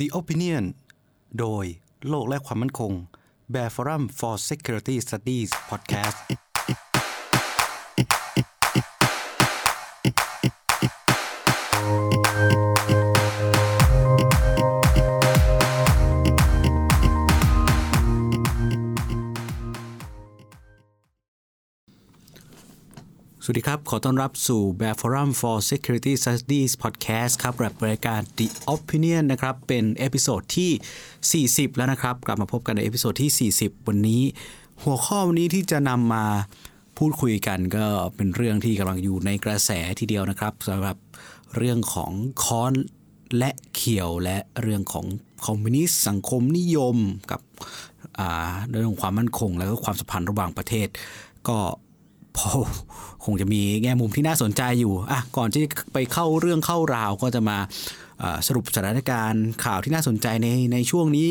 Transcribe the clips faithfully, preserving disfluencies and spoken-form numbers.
The Opinion โดยโลกและความมั่นคง Bear Forum for Security Studies Podcast สวัสดีครับขอต้อนรับสู่ Bear Forum for Security Studies Podcast ครับแบบรายการ The Opinion นะครับเป็นเอพิโซดที่สี่สิบแล้วนะครับกลับมาพบกันในเอพิโซดที่สี่สิบวันนี้หัวข้อวันนี้ที่จะนำมาพูดคุยกันก็เป็นเรื่องที่กำลังอยู่ในกระแสทีเดียวนะครับสำหรับเรื่องของค้อนและเขียวและเรื่องของคอมมิวนิสต์สังคมนิยมกับเรื่องความมั่นคงและความสัมพันธ์ระหว่างประเทศก็พอคงจะมีแง่มุมที่น่าสนใจอยู่อ่ะก่อนที่ไปเข้าเรื่องเข้าราวก็จะมาสรุปสถานการณ์ข่าวที่น่าสนใจในในช่วงนี้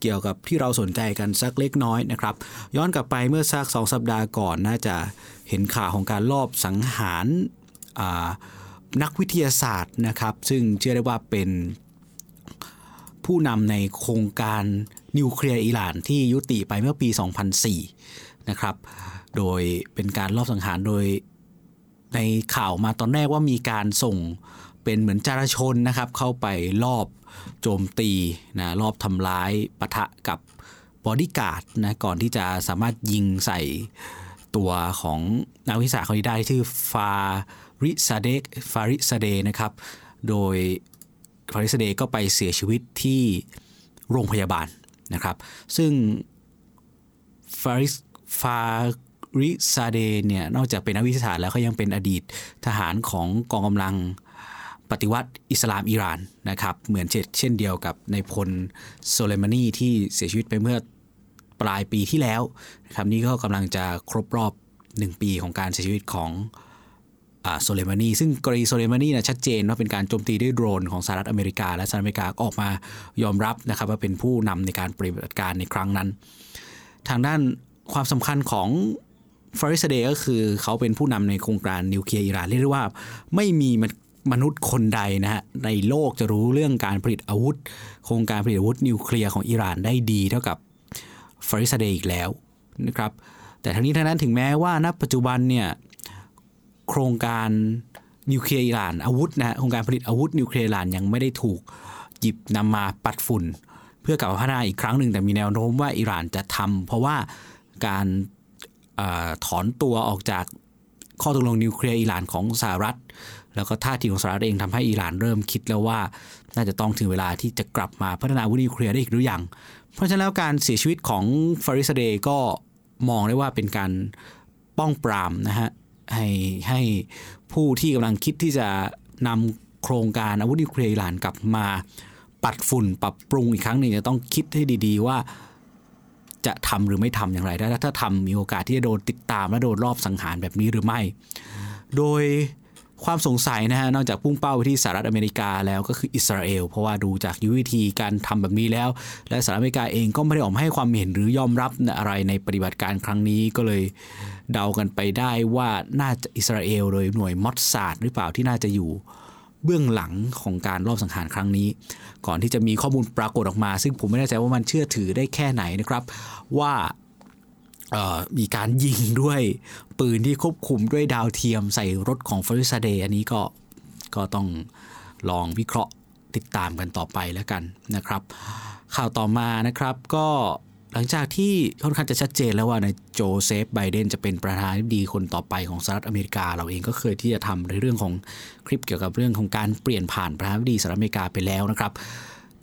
เกี่ยวกับที่เราสนใจกันสักเล็กน้อยนะครับย้อนกลับไปเมื่อสักสองสัปดาห์ก่อนน่าจะเห็นข่าวของการลอบสังหารนักวิทยาศาสตร์นะครับซึ่งเชื่อได้ว่าเป็นผู้นำในโครงการนิวเคลียร์อิหร่านที่ยุติไปเมื่อปีสองพันสี่นะครับโดยเป็นการลอบสังหารโดยในข่าวมาตอนแรกว่ามีการส่งเป็นเหมือนจารชนนะครับเข้าไปลอบโจมตีนะลอบทำร้ายปะทะกับบอดี้การ์ดนะก่อนที่จะสามารถยิงใส่ตัวของนักวิทยาศาสตร์คนนี้ได้ชื่อฟาริซาเดกฟาริซาเดนะครับโดยฟาริซาเดก็ไปเสียชีวิตที่โรงพยาบาลนะครับซึ่งฟาริสฟาริซาเดเนี่ยนอกจากเป็นนักวิทยาศาสตร์แล้วเขายังเป็นอดีตทหารของกองกำลังปฏิวัติอิสลามอิหร่านนะครับเหมือนเช่นเดียวกับนายพลโซเลมานีที่เสียชีวิตไปเมื่อปลายปีที่แล้วนะครับนี่ก็กำลังจะครบรอบหนึ่งปีของการเสียชีวิตของโซเลมานีซึ่งกรณีโซเลมานีนะชัดเจนว่าเป็นการโจมตีด้วยโดรนของสหรัฐอเมริกาและสหรัฐอเมริกาออกมายอมรับนะครับว่าเป็นผู้นำในการปฏิบัติการในครั้งนั้นทางด้านความสำคัญของฟาริซาเดก็คือเขาเป็นผู้นำในโครงการนิวเคลียร์อิหร่านเรียกได้ว่าไม่มีมนุษย์คนใดนะฮะในโลกจะรู้เรื่องการผลิตอาวุธโครงการผลิตอาวุธนิวเคลียร์ของอิหร่านได้ดีเท่ากับฟาริซาเดอีกแล้วนะครับแต่ทั้งนี้ทั้งนั้นถึงแม้ว่าณปัจจุบันเนี่ยโครงการนิวเคลียร์อิหร่านอาวุธนะฮะโครงการผลิตอาวุธนิวเคลียร์อิหร่านยังไม่ได้ถูกหยิบนำมาปัดฝุ่นเพื่อกลับมาพัฒนาอีกครั้งนึงแต่มีแนวโน้มว่าอิหร่านจะทำเพราะว่าการอถอนตัวออกจากข้อตกลงนิวเคลียร์อิหร่านของสหรัฐแล้วก็ท่าทีของสหรัฐเองทำให้อิหร่านเริ่มคิดแล้วว่าน่าจะต้องถึงเวลาที่จะกลับมาพัฒนาวุฒินิวเคลียร์ได้อีกหรือยังเพราะฉะนั้นแล้วการเสียชีวิตของฟาริซาเดก็มองได้ว่าเป็นการป้องปรามนะฮะให้ให้ผู้ที่กำลังคิดที่จะนำโครงการอาวุธนิวเคลียร์อิหร่านกลับมาปัดฝุ่นปรับปรุงอีกครั้งหนึ่งจะต้องคิดให้ดีๆว่าจะทำหรือไม่ทำอย่างไรได้ถ้าทำมีโอกาสที่จะโดนติดตามและโดนรอบสังหารแบบนี้หรือไม่โดยความสงสัยนะฮะนอกจากพุ่งเป้าไปที่สหรัฐอเมริกาแล้วก็คืออิสราเอลเพราะว่าดูจากยุทธวิธีการทำแบบนี้แล้วและสหรัฐอเมริกาเองก็ไม่ได้ออกมาให้ความเห็นหรือยอมรับอะไรในปฏิบัติการครั้งนี้ก็เลยเดากันไปได้ว่าน่าจะอิสราเอลโดยหน่วยมอสซาดหรือเปล่าที่น่าจะอยู่เบื้องหลังของการลอบสังหารครั้งนี้ก่อนที่จะมีข้อมูลปรากฏออกมาซึ่งผมไม่แน่ใจว่ามันเชื่อถือได้แค่ไหนนะครับว่ามีการยิงด้วยปืนที่ควบคุมด้วยดาวเทียมใส่รถของฟาริซาเดอันนี้ก็ก็ต้องลองวิเคราะห์ติดตามกันต่อไปแล้วกันนะครับข่าวต่อมานะครับก็หลังจากที่ค่อนข้างจะชัดเจนแล้วว่านายโจเซฟไบเดนจะเป็นประธานาธิบดีคนต่อไปของสหรัฐอเมริกาเราเองก็เคยที่จะทำในเรื่องของคลิปเกี่ยวกับเรื่องของการเปลี่ยนผ่านประธานาธิบดีสหรัฐอเมริกาไปแล้วนะครับ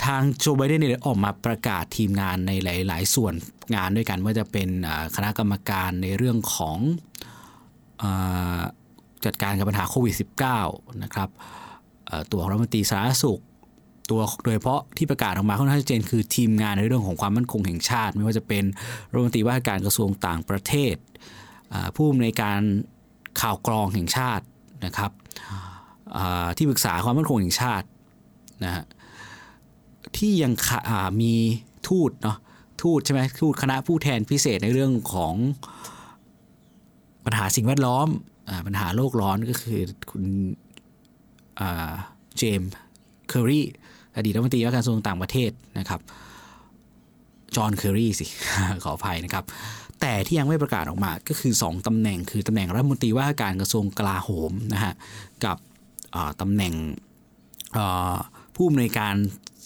ทางโจไบเดนเนี่ยออกมาประกาศทีมงานในหลายๆส่วนงานด้วยกันว่าจะเป็นคณะกรรมการในเรื่องของจัดการกับปัญหาโควิด สิบเก้า นะครับตัวรัฐมนตรีสาธารณสุขตัวโดยเฉพาะที่ประกาศออกมาค่อนข้างชัดเจนคือทีมงานในเรื่องของความมั่นคงแห่งชาติไม่ว่าจะเป็นรัฐมนตรีว่าการกระทรวงต่างประเทศผู้อำนวยการข่าวกรองแห่งชาตินะครับที่ปรึกษาความมั่นคงแห่งชาตินะฮะที่ยังมีทูตเนาะทูตใช่ไหมทูตคณะผู้แทนพิเศษในเรื่องของปัญหาสิ่งแวดล้อมปัญหาโลกร้อนก็คือคุณเจมส์เคอรี่ อดีตรัฐมนตรีว่าการกระทรวงต่างประเทศนะครับจอห์นเคอร์รีสิขออภัยนะครับแต่ที่ยังไม่ประกาศออกมาก็คือสองตำแหน่งคือตำแหน่งรัฐมนตรีว่าการกระทรวงกลาโหมนะฮะกับตำแหน่งผู้อำนวยการ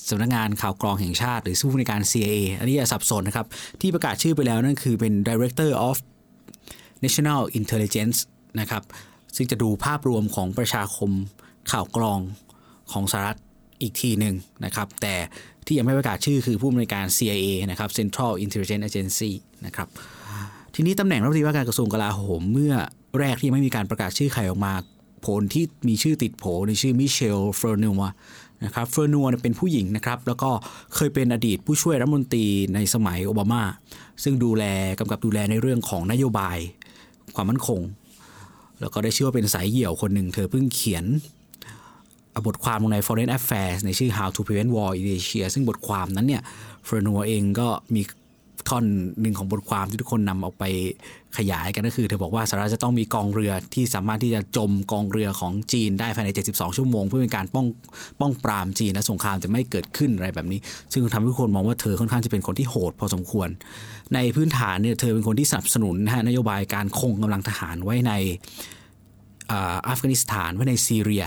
สำนักงานข่าวกรองแห่งชาติหรือผู้อำนวยการ ซี ไอ เอ อันนี้อย่าสับสนนะครับที่ประกาศชื่อไปแล้วนั่นคือเป็น Director of National Intelligence นะครับซึ่งจะดูภาพรวมของประชาคมข่าวกรองของสหรัฐอีกทีหนึ่งนะครับแต่ที่ยังไม่ประกาศชื่อคือผู้อำนวยการ ซี ไอ เอ นะครับ Central Intelligence Agency นะครับทีนี้ตำแหน่งรัฐมนตรีว่าการกระทรวงกลาโหมเมื่อแรกที่ไม่มีการประกาศชื่อใครออกมาผลที่มีชื่อติดโผในชื่อมิเชลเฟอร์นัวนะครับเฟอร์นัวเป็นผู้หญิงนะครับแล้วก็เคยเป็นอดีตผู้ช่วยรัฐมนตรีในสมัยโอบามาซึ่งดูแลกำกับดูแลในเรื่องของนโยบายความมั่นคงแล้วก็ได้ชื่อว่าเป็นสายเหี่ยวคนหนึ่งเธอเพิ่งเขียนบทความลงใน Foreign Affairs ในชื่อ How to Prevent War in Asia ซึ่งบทความนั้นเนี่ยเฟอร์นัวเองก็มีท่อนหนึ่งของบทความที่ทุกคนนำออกไปขยายกันก็คือเธอบอกว่าสหรัฐจะต้องมีกองเรือที่สามารถที่จะจมกองเรือของจีนได้ภายในเจ็ดสิบสองชั่วโมงเพื่อเป็นการป้องป้องปรามจีนและสงครามจะไม่เกิดขึ้นอะไรแบบนี้ซึ่งทำให้ทุกคนมองว่าเธอค่อนข้างจะเป็นคนที่โหดพอสมควรในพื้นฐานเนี่ยเธอเป็นคนที่สนับสนุนนะฮะนโยบายการคงกำลังทหารไว้ในอัฟกานิสถานไว้ในซีเรีย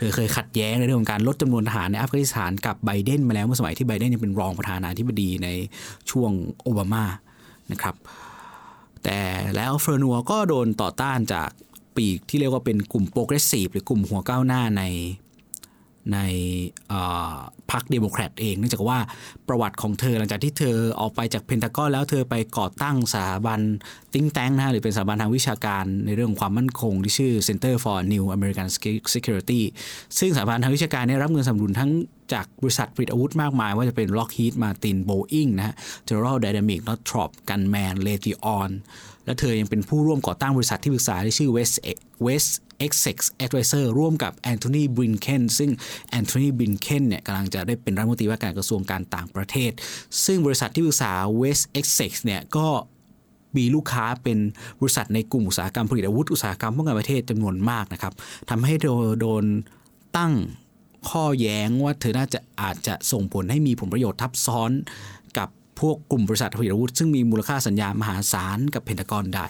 เธอเคยขัดแย้งในเรื่องของการลดจำนวนทหารในอัฟกานิสถานกับไบเดนมาแล้วเมื่อสมัยที่ไบเดนยังเป็นรองประธานาธิบดีในช่วงโอบามานะครับแต่แล้วเฟอร์นัวก็โดนต่อต้านจากปีกที่เรียกว่าเป็นกลุ่มโปรเกรสซีฟหรือกลุ่มหัวก้าวหน้าในในพรรคเดโมแครตเองเนื่องจากว่าประวัติของเธอหลังจากที่เธอออกไปจากเพนทากอนแล้วเธอไปก่อตั้งสถาบันthink tank นะหรือเป็นสถาบันทางวิชาการในเรื่องความมั่นคงที่ชื่อ Center for New American Security ซึ่งสถาบันทางวิชาการได้รับเงินสนับสนุนทั้งจากบริษัทผลิตอาวุธมากมายว่าจะเป็น Lockheed Martin Boeing นะ General Dynamics Northrop Grumman Raytheon และเธอยังเป็นผู้ร่วมก่อตั้งบริษัทที่ปรึกษาที่ชื่อ WestExec WestExec Advisors ร่วมกับ Anthony Blinken ซึ่ง Anthony Blinken เนี่ยกำลังจะได้เป็นรัฐมนตรีว่าการกระทรวงการต่างประเทศซึ่งบริษัทที่ปรึกษา WestExec เนี่ยก็มีลูกค้าเป็นบริษัทในกลุ่มอุตสาหกรรมผลิตอาวุธอุตสาหกรรมป้องกันประเทศจำนวนมากนะครับทำให้เธอโดนตั้งข้อแย้งว่าเธอน่าจะอาจจะส่งผลให้มีผลประโยชน์ทับซ้อนกับพวกกลุ่มบริษัทผลิตอาวุธซึ่งมีมูลค่าสัญญามหาศาลกับเพนทากอนได้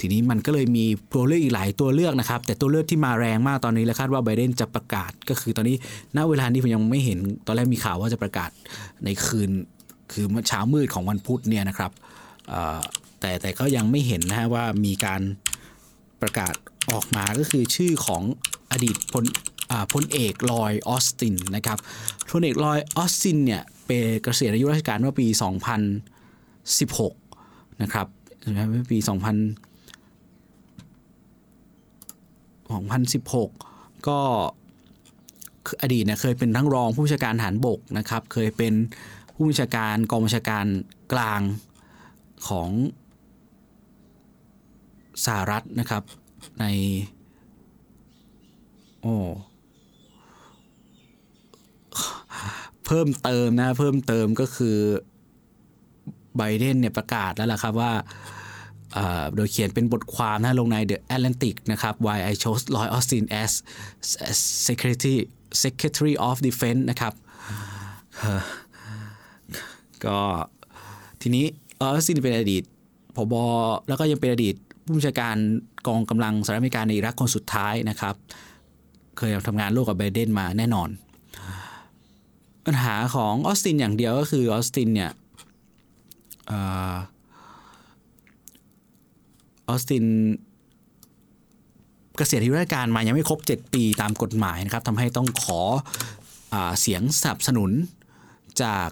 ทีนี้มันก็เลยมีตัวเลือกอีกหลายตัวเลือกนะครับแต่ตัวเลือกที่มาแรงมากตอนนี้และคาดว่าไบเดนจะประกาศก็คือตอนนี้ณเวลานี้ผมยังไม่เห็นตอนแรกมีข่าวว่าจะประกาศในคืนคือเช้ามืดของวันพุธเนี่ยนะครับแต่แต่ก็ยังไม่เห็นนะฮะว่ามีการประกาศออกมาก็คือชื่อของอดีตพลพลเอกลอยด์ออสตินนะครับพลเอกลอยด์ออสตินเนี่ยเป็นเกษียณอายุราชการเมื่อปีสองพันสิบหกนะครับเมื่อปีสองพันสิบหกก็อดีตเนี่ยเคยเป็นทั้งรองผู้บัญชาการทหารบกนะครับเคยเป็นผู้บัญชาการกองบัญชาการกลางของสหรัฐนะครับในโอ้เพิ่มเติมนะเพิ่มเติมก็คือไบเดนเนี่ยประกาศแล้วล่ะครับว่าโดยเขียนเป็นบทความนะลงใน The Atlantic นะครับ Why I Chose Lloyd Austin as Secretary Secretary of Defense นะครับก็ทีนี้ออสตินเป็นอดีตผบ.แล้วก็ยังเป็นอดีตผู้บัญชาการกองกำลังสหรัฐอเมริกาในอิรักคนสุดท้ายนะครับเคยทำงานร่วมกับไบเดนมาแน่นอนปัญหาของออสตินอย่างเดียวก็คือออสตินเนี่ยออสตินเกษียณอายุราชการมายังไม่ครบเจ็ดปีตามกฎหมายนะครับทำให้ต้องขอเสียงสนับสนุนจาก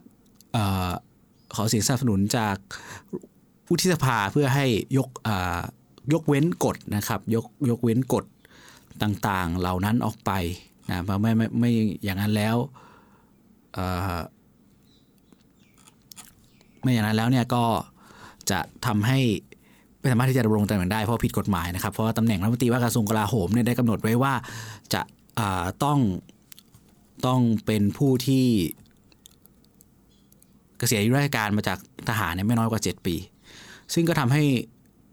ขอเสียงสนับสนุนจากวุฒิสภาเพื่อให้ยกยกเว้นกฎนะครับยกยกเว้นกฎต่างๆเหล่านั้นออกไปนะเพราะไม่ไม่ไม่อย่างนั้นแล้วไม่อย่างนั้นแล้วเนี่ยก็จะทำให้ไม่สามารถที่จะดำรงตำแหน่งได้เพราะผิดกฎหมายนะครับเพราะว่าตำแหน่งรัฐมนตรีว่าการกระทรวงกลาโหมเนี่ยได้กำหนดไว้ว่าจะต้องต้องเป็นผู้ที่เกษียณอายุราชการมาจากทหารเนี่ยไม่น้อยกว่าเจ็ดปีซึ่งก็ทำให้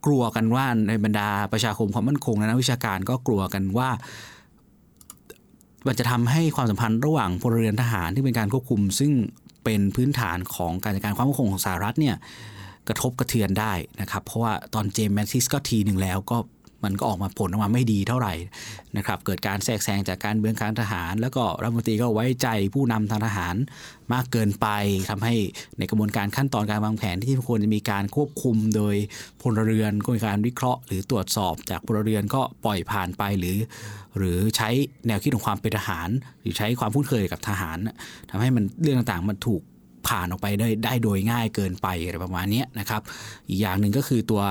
กลัวกันว่าในบรรดาประชาคมความมั่นคงและนักวิชาการก็กลัวกันว่า มันจะทำให้ความสัมพันธ์ระหว่างพลเรือนทหารที่เป็นการควบคุมซึ่งเป็นพื้นฐานของการจัดการความมั่นคงของสหรัฐเนี่ยกระทบกระเทือนได้นะครับเพราะว่าตอนเจมส์แมททิสก็ทีหนึ่งแล้วก็มันก็ออกมาผลออกมาไม่ดีเท่าไหร่นะครับเกิดการแทรกแซงจากการเบื้องการทหารแล้วก็รัฐมนตรีก็ไว้ใจผู้นำทางทหารมากเกินไปทำให้ในกระบวนการขั้นตอนการวางแผนที่ควรจะมีการควบคุมโดยพลเรือนก็มีการวิเคราะห์หรือตรวจสอบจากพลเรือนก็ปล่อยผ่านไปหรือหรือใช้แนวคิดของความเป็นทหารหรือใช้ความคุ้นเคยกับทหารทำให้มันเรื่องต่างๆมันถูกผ่านออกไปได้ได้โดยง่ายเกินไปอะไรประมาณนี้นะครับอีกอย่างหนึ่งก็คือตัว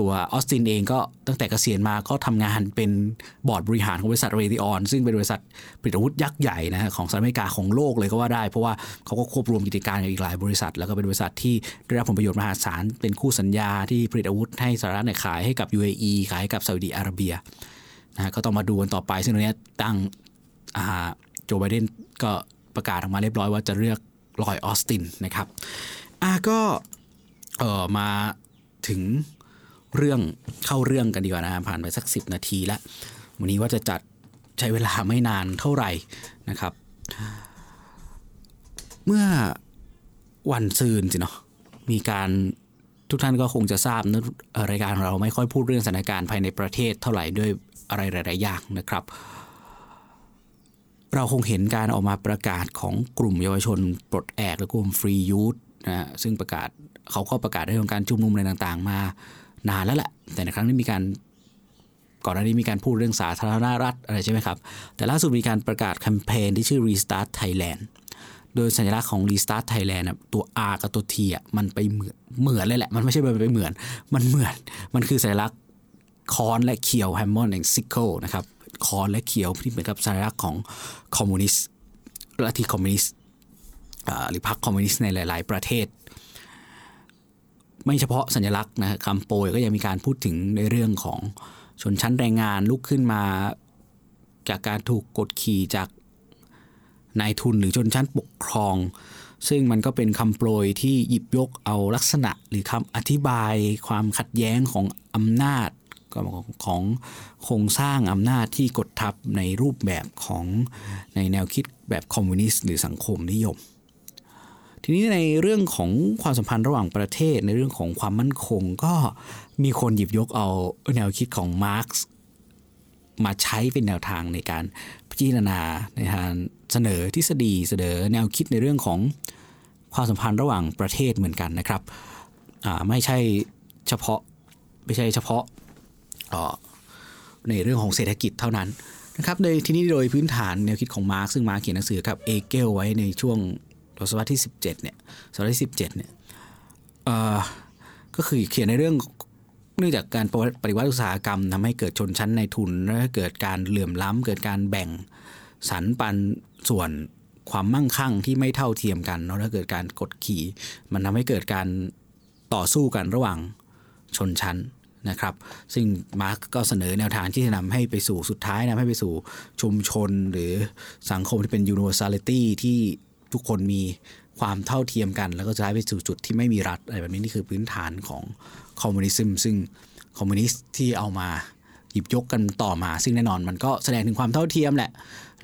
ตัวออสตินเองก็ตั้งแต่เกษียณมาก็ทำงานเป็นบอร์ดบริหารของบริษัท Raytheon ซึ่งเป็นบริษัทผลิตอาวุธยักษ์ใหญ่นะของสหรัฐอเมริกาของโลกเลยก็ว่าได้เพราะว่าเขาก็ควบรวมกิจการกับอีกหลายบริษัทแล้วก็เป็นบริษัทที่ได้รับผลประโยชน์มหาศาลเป็นคู่สัญญาที่ผลิตอาวุธให้สหรัฐเนี่ยขายให้กับ ยู เอ อี ขายให้กับซาอุดิอาระเบียนะก็ต้องมาดูกันต่อไปซึ่งตรงนี้ตั้งโจไบเดนก็ประกาศออกมาเรียบร้อยว่าจะเลือกลอยด์ออสตินนะครับอ่ะก็เอ่อมาถึงเรื่องเข้าเรื่องกันดีกว่านะผ่านไปสักสิบนาทีแล้ววันนี้ว่าจะจัดใช้เวลาไม่นานเท่าไหร่นะครับเมื่อวันซืนสิเนาะมีการทุกท่านก็คงจะทราบนะรายการเราไม่ค่อยพูดเรื่องสถานการณ์ภายในประเทศเท่าไหร่ด้วยอะไรหลายๆอย่างนะครับเราคงเห็นการออกมาประกาศของกลุ่มเยาวชนปลดแอกและกลุ่มฟรียูธนะซึ่งประกาศเขาก็ประกาศเรื่องการชุมนุมอะไรต่างๆมานานแล้วแหละแต่ในครั้งนี้มีการก่อนหน้านี้มีการพูดเรื่องสาธารณรัฐอะไรใช่ไหมครับแต่ล่าสุดมีการประกาศแคมเปญที่ชื่อ Restart Thailand โดยสัญลักษณ์ของ Restart Thailand นะตัว R กับตัว T อ่ะมันไปเหมือนเหมือนเลยแหละมันไม่ใช่มันไปเหมือนมันเหมือนมันคือสัญลักษณ์ค้อนและเขียว Hammond and Sickle นะครับค้อนและเขียวที่เหมือนกับสัญลักษณ์ของคอมมิวนิสต์ลัทธิคอมมิวนิสต์หรือพรรคคอมมิวนิสต์ในหลายๆประเทศไม่เฉพาะสัญลักษณ์นะคำโปรยก็ยังมีการพูดถึงในเรื่องของชนชั้นแรงงานลุกขึ้นมาจากการถูกกดขี่จากนายทุนหรือชนชั้นปกครองซึ่งมันก็เป็นคำโปรยที่หยิบยกเอาลักษณะหรือคำอธิบายความขัดแย้งของอำนาจของโครงสร้างอำนาจที่กดทับในรูปแบบของในแนวคิดแบบคอมมิวนิสต์หรือสังคมนิยมทีนี้ในเรื่องของความสัมพันธ์ระหว่างประเทศในเรื่องของความมั่นคงก็มีคนหยิบยกเอาแนวคิดของมาร์กซ์มาใช้เป็นแนวทางในการพิจารณาในการเสนอทฤษฎีเสนอแนวคิดในเรื่องของความสัมพันธ์ระหว่างประเทศเหมือนกันนะครับไม่ใช่เฉพาะไม่ใช่เฉพาะในเรื่องของเศรษฐกิจเท่านั้นนะครับในที่นี้โดยพื้นฐานแนวคิดของมาร์กซ์ซึ่งมาร์กซ์เขียนหนังสือกับเอเกลไว้ในช่วงทศวรรษที่สิบเจ็ดเนี่ยทศวรรษที่สิบเจ็ดเนี่ยเอ่อก็คือเขียนในเรื่องเนื่องจากการปฏิวัติอุตสาหกรรมทำให้เกิดชนชั้นในทุนและเกิดการเหลื่อมล้ำเกิดการแบ่งสรรปันส่วนความมั่งคั่งที่ไม่เท่าเทียมกันเนาะและเกิดการกดขี่มันทำให้เกิดการต่อสู้กันระหว่างชนชั้นนะครับซึ่งมาร์กก็เสนอแนวทางที่จะนำให้ไปสู่สุดท้ายนะให้ไปสู่ชุมชนหรือสังคมที่เป็น universality ที่ทุกคนมีความเท่าเทียมกันแล้วก็จะไปสู่จุดที่ไม่มีรัฐอะไรแบบนี้นี่คือพื้นฐานของคอมมิวนิสต์ซึ่งคอมมิวนิสต์ที่เอามาหยิบยกกันต่อมาซึ่งแน่นอนมันก็แสดงถึงความเท่าเทียมแหละ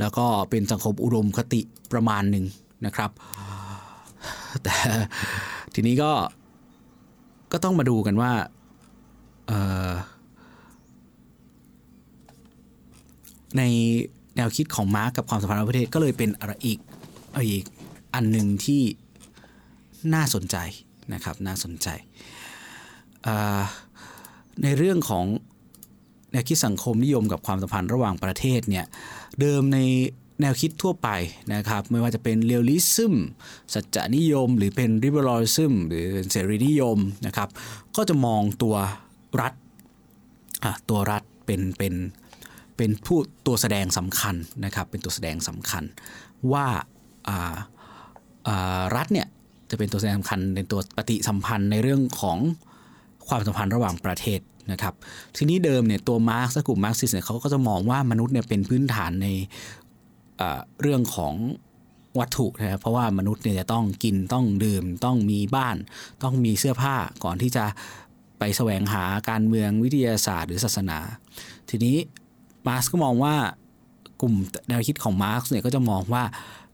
แล้วก็เป็นสังคมอุดมคติประมาณหนึ่งนะครับแต่ทีนี้ก็ก็ต้องมาดูกันว่าในแนวคิดของมาร์กกับความสัมพันธ์ระหว่างประเทศก็เลยเป็นอะไรอีกอีกอันหนึ่งที่น่าสนใจนะครับน่าสนใจในเรื่องของแนวคิดสังคมนิยมกับความสัมพันธ์ระหว่างประเทศเนี่ยเดิมในแนวคิดทั่วไปนะครับไม่ว่าจะเป็นเรียลลิซึมสัจจนิยมหรือเป็นลิเบอรัลซึมหรือเป็นเสรีนิยมนะครับก็จะมองตัวรัฐตัวรัฐเป็นเป็นเป็นผู้ตัวแสดงสำคัญนะครับเป็นตัวแสดงสำคัญว่ารัฐเนี่ยจะเป็นตัวแสดงสำคัญในตัวปฏิสัมพันธ์ในเรื่องของความสัมพันธ์ระหว่างประเทศนะครับทีนี้เดิมเนี่ยตัวมาร์กซ์กลุ่มมาร์กซิสต์เนี่ยเขาก็จะมองว่ามนุษย์เนี่ยเป็นพื้นฐานในเรื่องของวัตถุนะเพราะว่ามนุษย์เนี่ยจะต้องกินต้องดื่มต้องมีบ้านต้องมีเสื้อผ้าก่อนที่จะไปแสวงหาการเมืองวิทยาศาสตร์หรือศาสนาทีนี้มาร์กซ์ก็มองว่า กลุ่มแนวคิดของมาร์กซ์เนี่ยก็จะมองว่า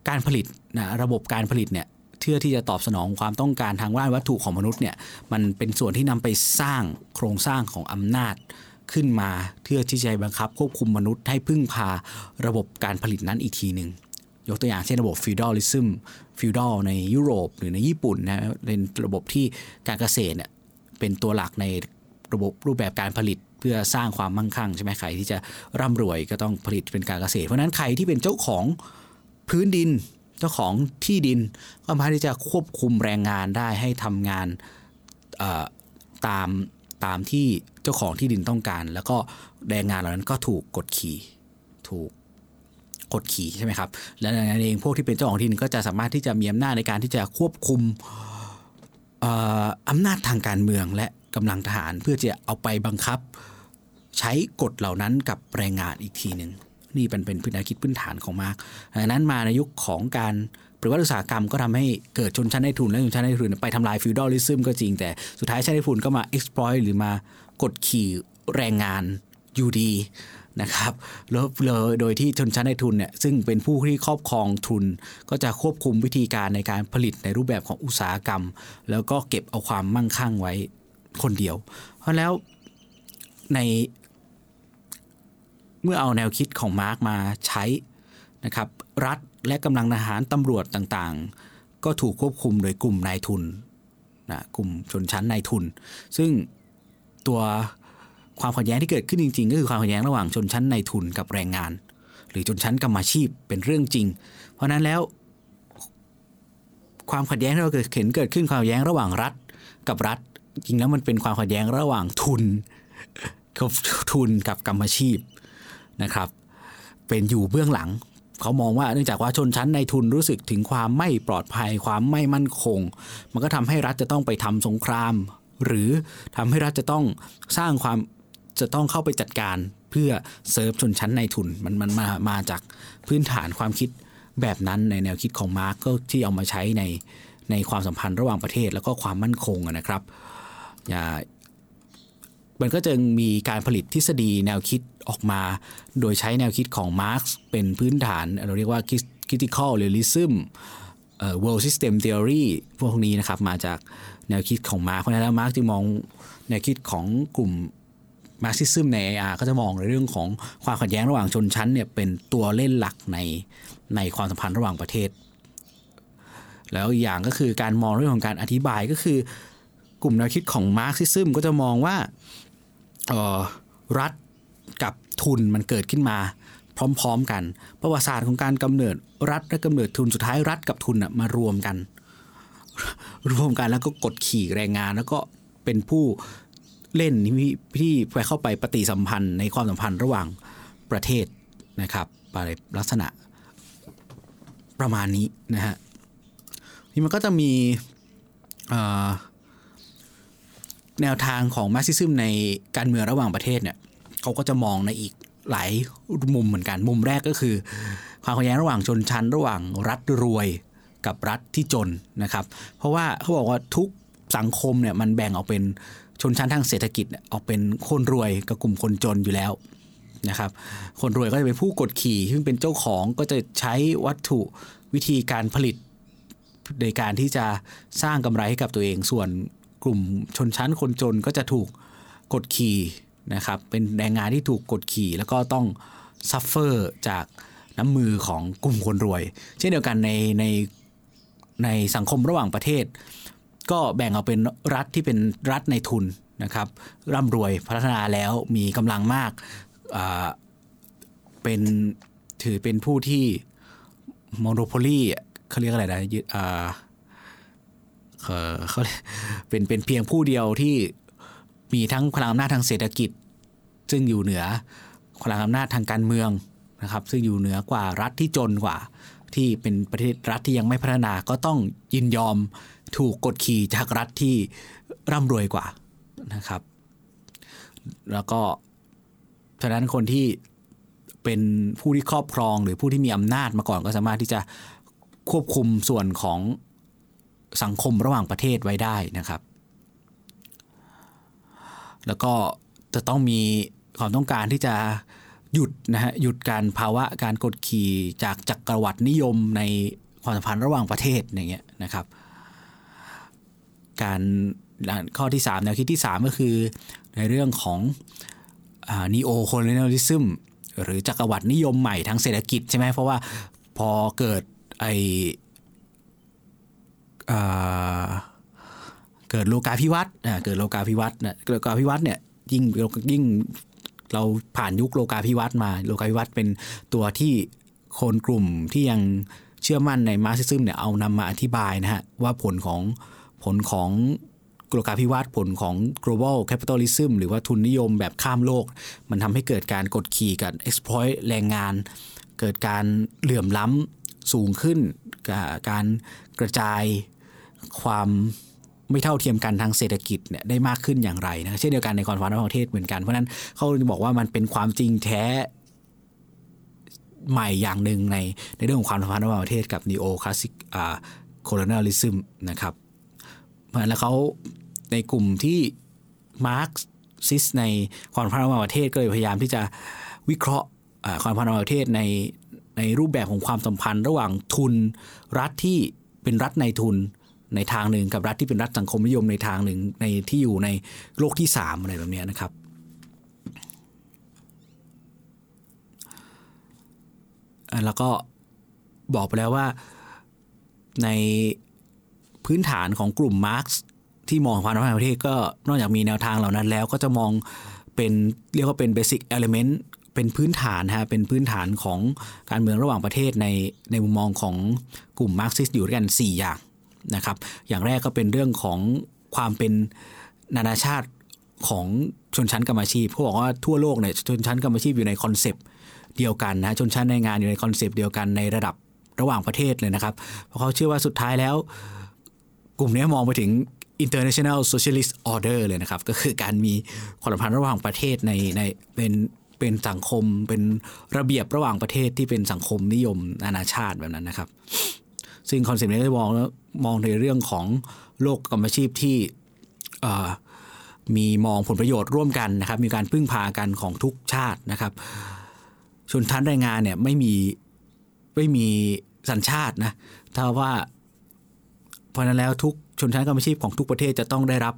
การผลิตนะระบบการผลิตเนี่ยเพื่อที่จะตอบสนองความต้องการทางด้านวัตถุของมนุษย์เนี่ยมันเป็นส่วนที่นำไปสร้างโครงสร้างของอำนาจขึ้นมาเพื่อที่จะบังคับควบคุมมนุษย์ให้พึ่งพาระบบการผลิตนั้นอีกทีนึงยกตัวอย่างเช่นระบบฟีดอลิซึมฟีดอลในยุโรปหรือในญี่ปุ่นนะเป็นระบบที่การเกษตรเนี่ยเป็นตัวหลักในระบบรูปแบบการผลิตเพื่อสร้างความมั่งคั่งใช่ไหมใครที่จะร่ำรวยก็ต้องผลิตเป็นการเกษตรเพราะนั้นใครที่เป็นเจ้าของพื้นดินเจ้าของที่ดินก็สามารถที่จะควบคุมแรงงานได้ให้ทำงานตามตามที่เจ้าของที่ดินต้องการแล้วก็แรงงานเหล่านั้นก็ถูกกดขี่ถูกกดขี่ใช่ไหมครับและนั่นเองพวกที่เป็นเจ้าของที่ดินก็จะสามารถที่จะมีอำนาจในการที่จะควบคุมอำนาจทางการเมืองและกำลังทหารเพื่อจะเอาไปบังคับใช้กฎเหล่านั้นกับแรงงานอีกทีหนึ่งนี่เป็นเป็นพื้นฐานคิดพื้นฐานของมาร์กดังนั้นมาในยุคของการปฏิวัติอุตสาหกรรมก็ทำให้เกิดชนชั้นนายทุนและชนชั้นนายทุนไปทำลายฟีวดอลิซึมก็จริงแต่สุดท้ายชนชั้นนายทุนก็มา exploit หรือมากดขี่แรงงานอยู่ดีนะครับแล้วโดยที่ชนชั้นนายทุนเนี่ยซึ่งเป็นผู้ที่ครอบครองทุนก็จะควบคุมวิธีการในการผลิตในรูปแบบของอุตสาหกรรมแล้วก็เก็บเอาความมั่งคั่งไว้คนเดียวเพราะแล้วในเมื่อเอาแนวคิดของมาร์กมาใช้นะครับรัฐและกำลังทหารตำรวจต่างๆก็ถูกควบคุมโดยกลุ่มนายทุนนะกลุ่มชนชั้นนายทุนซึ่งตัวความขัดแย้งที่เกิดขึ้นจริงๆก็คือความขัดแย้งระหว่างชนชั้นนายทุนกับแรงงานหรือชนชั้นกรรมาชีพเป็นเรื่องจริงเพราะนั้นแล้วความขัดแย้งที่เราเกิดเห็นเกิดขึ้นความขัดแย้งระหว่างรัฐกับรัฐจริงแล้วมันเป็นความขัดแย้งระหว่างทุนกับทุนกับกรรมาชีพนะครับเป็นอยู่เบื้องหลังเขามองว่าเนื่องจากว่าชนชั้นนายทุนรู้สึกถึงความไม่ปลอดภัยความไม่มั่นคงมันก็ทำให้รัฐจะต้องไปทำสงครามหรือทำให้รัฐจะต้องสร้างความจะต้องเข้าไปจัดการเพื่อเซิร์ฟชนชั้นนายทุนมันมันมามาจากพื้นฐานความคิดแบบนั้นในแนวคิดของมาร์กก็ที่เอามาใช้ในในความสัมพันธ์ระหว่างประเทศแล้วก็ความมั่นคงนะครับอย่ามันก็จึงมีการผลิตทฤษฎีแนวคิดออกมาโดยใช้แนวคิดของมาร์กซ์เป็นพื้นฐานเราเรียกว่า critical realism world system theory พวกนี้นะครับมาจากแนวคิดของมาร์กเพราะฉะนั้นมาร์กจึงมองแนวคิดของกลุ่มมาร์กซิซึมใน ไอ อาร์ ก็จะมองในเรื่องของความขัดแย้งระหว่างชนชั้นเนี่ยเป็นตัวเล่นหลักในในความสัมพันธ์ระหว่างประเทศแล้วอย่างก็คือการมองเรื่องของการอธิบายก็คือกลุ่มแนวคิดของมาร์กซิซึมก็จะมองว่ารัฐกับทุนมันเกิดขึ้นมาพร้อมๆกันประวัติศาสตร์ของการกำเนิดรัฐและกำเนิดทุนสุดท้ายรัฐกับทุนน่ะมารวมกันรวมกันแล้วก็กดขี่แรงงานแล้วก็เป็นผู้เล่นที่ไปเข้าไปปฏิสัมพันธ์ในความสัมพันธ์ระหว่างประเทศนะครับอะไรลักษณะประมาณนี้นะฮะนี่มันก็จะมีแนวทางของมาร์กซิซึมในการเมืองระหว่างประเทศเนี่ยเขาก็จะมองในอีกหลายมุมเหมือนกันมุมแรกก็คือความขัดแย้งระหว่างชนชั้นระหว่างรัฐรวยกับรัฐที่จนนะครับเพราะว่าเขาบอกว่าทุกสังคมเนี่ยมันแบ่งออกเป็นชนชั้นทางเศรษฐกิจออกเป็นคนรวยกับกลุ่มคนจนอยู่แล้วนะครับคนรวยก็จะเป็นผู้กดขี่ซึ่งเป็นเจ้าของก็จะใช้วัตถุวิธีการผลิตโดยการที่จะสร้างกำไรให้กับตัวเองส่วนกลุ่มชนชั้นคนจนก็จะถูกกดขี่นะครับเป็นแรงงานที่ถูกกดขี่แล้วก็ต้องซัฟเฟอร์จากน้ำมือของกลุ่มคนรวยเช่นเดียวกันในในในสังคมระหว่างประเทศก็แบ่งออกเป็นรัฐที่เป็นรัฐในทุนนะครับร่ำรวยพัฒนาแล้วมีกำลังมากเป็นถือเป็นผู้ที่โมโนโพลีเขาเรียกอะไรนะเขาเป็นเป็นเพียงผู้เดียวที่มีทั้งพลังอำนาจทางเศรษฐกิจซึ่งอยู่เหนือพลังอำนาจทางการเมืองนะครับซึ่งอยู่เหนือกว่ารัฐที่จนกว่าที่เป็นประเทศรัฐที่ยังไม่พัฒนาก็ต้องยินยอมถูกกดขี่จากรัฐที่ร่ำรวยกว่านะครับแล้วก็ฉะนั้นคนที่เป็นผู้ที่ครอบครองหรือผู้ที่มีอำนาจมาก่อนก็สามารถที่จะควบคุมส่วนของสังคมระหว่างประเทศไว้ได้นะครับแล้วก็จะต้องมีความต้องการที่จะ หยุดนะฮะหยุดการภาวะการกดขี่จากจักรวรรดินิยมในความสัมพันธ์ระหว่างประเทศอย่างเงี้ยนะครับการข้อที่สามแนวคิดที่สามก็คือในเรื่องของอ่านีโอโคโลเนียลิซึมหรือจักรวรรดินิยมใหม่ทางเศรษฐกิจใช่ไหมเพราะว่าพอเกิดไออ่าเกิดโลกาภิวัตน์อ่าเกิดโลกาภิวัตน์เนี่ยโลกาภิวัตน์เนี่ยยิ่งยิ่งเราผ่านยุคโลกาภิวัตน์มาโลกาภิวัตน์เป็นตัวที่คนกลุ่มที่ยังเชื่อมั่นในมาร์กซิซึมเนี่ยเอานำมาอธิบายนะฮะว่าผลของผลของโลกาภิวัตน์ผลของ global capitalism หรือว่าทุนนิยมแบบข้ามโลกมันทำให้เกิดการกดขี่กับ exploit แรงงานเกิดการเหลื่อมล้ำสูงขึ้นการกระจายความไม่เท่าเทียมกันทางเศรษฐกิจเนี่ยได้มากขึ้นอย่างไรนะเช่นเดียวกันในความสัมพันธ์ระหว่างประเทศเหมือนกันเพราะนั้นเขาบอกว่ามันเป็นความจริงแท้ใหม่อย่างหนึ่งในในเรื่องของความสัมพันธ์ระหว่างประเทศกับ neo classic อ่า colonialism นะครับเพราะฉะนั้นแล้วเขาในกลุ่มที่มาร์กซิสในความสัมพันธ์ระหว่างประเทศก็เลยพยายามที่จะวิเคราะห์ความสัมพันธ์ระหว่างประเทศในในรูปแบบของความสัมพันธ์ระหว่างทุนรัฐที่เป็นรัฐในทุนในทางหนึ่งกับรัฐที่เป็นรัฐสังคมนิยมในทางหนึ่งในที่อยู่ในโลกที่สามอะไรแบบนี้นะครับแล้วก็บอกไปแล้วว่าในพื้นฐานของกลุ่มมาร์กซ์ที่มองความสัมพันธ์ระหว่างประเทศก็นอกจากมีแนวทางเหล่านั้นแล้วก็จะมองเป็นเรียกว่าเป็นเบสิกเอลิเมนต์เป็นพื้นฐานฮะเป็นพื้นฐานของการเมืองระหว่างประเทศในในมุมมองของกลุ่มมาร์กซิสต์อยู่ด้วยกันสี่อย่างนะครับอย่างแรกก็เป็นเรื่องของความเป็นนานาชาติของชนชั้นกรรมอาชีพเขาบอกว่าทั่วโลกเนี่ยชนชั้นกรรมอาชีพอยู่ในคอนเซปต์เดียวกันนะชนชั้นแรงงานอยู่ในคอนเซปต์เดียวกันในระดับระหว่างประเทศเลยนะครับเพราะเขาเชื่อว่าสุดท้ายแล้วกลุ่มนี้มองไปถึง international socialist order เลยนะครับก็คือการมีความสัมพันธ์ระหว่างประเทศในในเป็นเป็นสังคมเป็นระเบียบระหว่างประเทศที่เป็นสังคมนิยมนานาชาติแบบนั้นนะครับซึ่งคอนเซปต์นี้ก็มองแล้วมองในเรื่องของโลกกรรมอาชีพที่มีมองผลประโยชน์ร่วมกันนะครับมีการพึ่งพากันของทุกชาตินะครับชนชั้นแรงงานเนี่ยไม่มีไม่มีสัญชาตินะถ้าว่าเพราะนั้นแล้วทุกชนชั้นกรรมอาชีพของทุกประเทศจะต้องได้รับ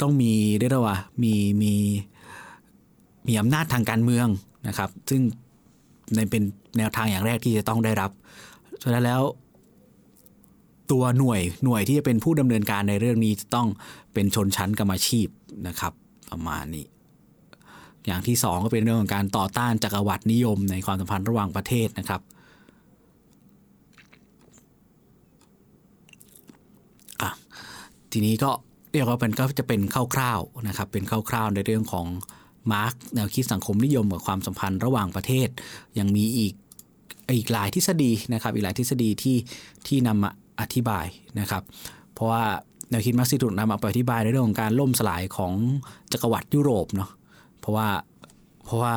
ต้องมีเรียกว่ามีมีมีอำนาจทางการเมืองนะครับซึ่งในเป็นแนวทางอย่างแรกที่จะต้องได้รับฉะนั้นแล้วตัวหน่วยหน่วยที่จะเป็นผู้ดำเนินการในเรื่องนี้จะต้องเป็นชนชั้นกรรมอาชีพนะครับประมาณนี้อย่างที่สองก็เป็นเรื่องของการต่อต้านจักรวรรดินิยมในความสัมพันธ์ระหว่างประเทศนะครับอ่ะทีนี้ก็เรียกว่าเป็นก็จะเป็นคร่าวๆนะครับเป็นคร่าวๆในเรื่องของมาร์กแนวคิดสังคมนิยมกับความสัมพันธ์ระหว่างประเทศยังมีอีกอีกหลายทฤษฎีนะครับอีกหลายทฤษฎีที่ที่นำมาอธิบายนะครับเพราะว่าแนวคิดมาร์กซิสต์ถูกนำมาอธิบายในเรื่องของการล่มสลายของจักรวรรดิยุโรปเนาะเพราะว่าเพราะว่า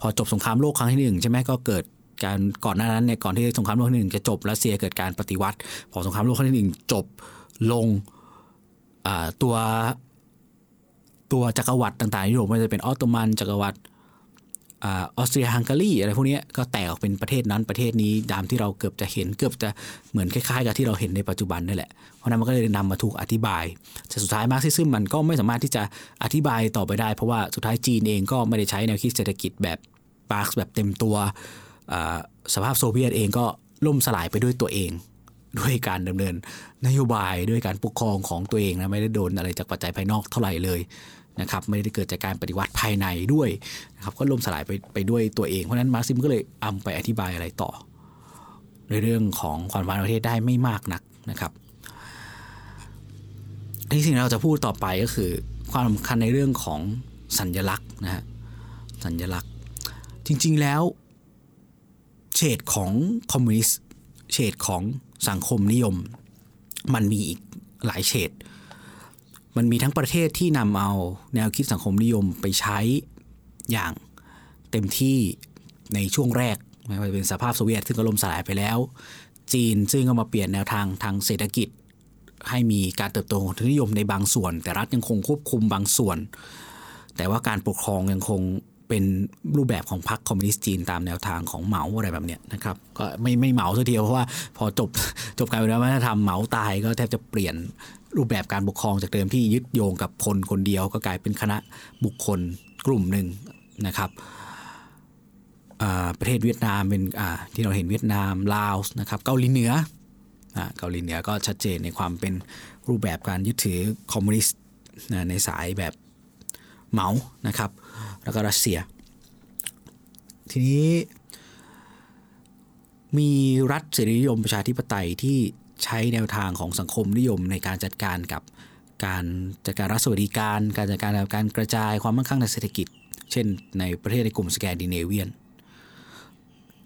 พอจบสงครามโลกครั้งที่หนึ่งใช่ไหมก็เกิดการก่อนหน้านั้นเนี่ยก่อนที่สงครามโลกครั้งที่หนึ่งจะจบรัสเซียเกิดการปฏิวัติพอสงครามโลกครั้งที่หนึ่งจบลงอ่าตัวตัวจักรวรรดิต่างๆในยุโรปมันจะเป็นออตโตมันจักรวรรดิออสเตรียฮังการีอะไรพวกนี้ก็แตกออกเป็นประเทศนั้นประเทศนี้ตามที่เราเกือบจะเห็นเกือบจะเหมือนคล้ายๆกับที่เราเห็นในปัจจุบันนี่แหละเพราะนั้นมันก็เลยนำมาถูกอธิบายแต่สุดท้ายมาร์กซิซึมมันก็ไม่สามารถที่จะอธิบายต่อไปได้เพราะว่าสุดท้ายจีนเองก็ไม่ได้ใช้แนวคิดเศรษฐกิจแบบมาร์กซ์แบบเต็มตัวสภาพโซเวียตเองก็ล่มสลายไปด้วยตัวเองด้วยการดำเนินนโยบายด้วยการปกครองของตัวเองนะไม่ได้โดนอะไรจากปัจจัยภายนอกเท่าไหร่เลยนะครับไม่ได้เกิดจากการปฏิวัติภายในด้วยนะครับก็ล่มสลายไปไปด้วยตัวเองเพราะนั้นมาร์กซิสต์ก็เลยเอาไปอธิบายอะไรต่อในเรื่องของความสัมพันธ์ประเทศได้ไม่มากนักนะครับที่สิ่งที่เราจะพูดต่อไปก็คือความสำคัญในเรื่องของสัญลักษณ์นะฮะสัญลักษณ์จริงๆแล้วเฉดของคอมมิวนิสต์เฉดของสังคมนิยมมันมีอีกหลายเฉดมันมีทั้งประเทศที่นำเอาแนวคิดสังคมนิยมไปใช้อย่างเต็มที่ในช่วงแรกไม่ว่าจะเป็นสหภาพโซเวียตซึ่งก็ล่มสลายไปแล้วจีนซึ่งก็มาเปลี่ยนแนวทางทางเศรษฐกิจให้มีการเติบโตของทุนนิยมในบางส่วนแต่รัฐยังคงควบคุมบางส่วนแต่ว่าการปกครองยังคง เป็นรูปแบบของพรรคคอมมิวนิสต์จีนตามแนวทางของเหมาอะไรแบบเนี้ยนะครับก็ไม่ไม่เหมาซะทีเดียวเพราะว่าพอจบจบการวัฒนธรรมเหมาตายก็แทบจะเปลี่ยนรูปแบบการปกครองจากเดิมที่ยึดโยงกับคนคนเดียวก็กลายเป็นคณะบุคคลกลุ่มนึงนะครับประเทศเวียดนามเป็นที่เราเห็นเวียดนามลาวนะครับเกาหลีเหนือเกาหลีเหนือก็ชัดเจนในความเป็นรูปแบบการยึดถือคอมมิวนิสต์ในสายแบบเหมานะครับแล้วก็รัสเซียทีนี้มีรัฐเสรีนิยมประชาธิปไตยที่ใช้แนวทางของสังคมนิยมในการจัดการกับการจัดการรัฐสวัสดิการการจัดการการกระจายความมั่งคั่งทางเศรษฐกิจเช่นในประเทศในกลุ่มสแกนดิเนเวียน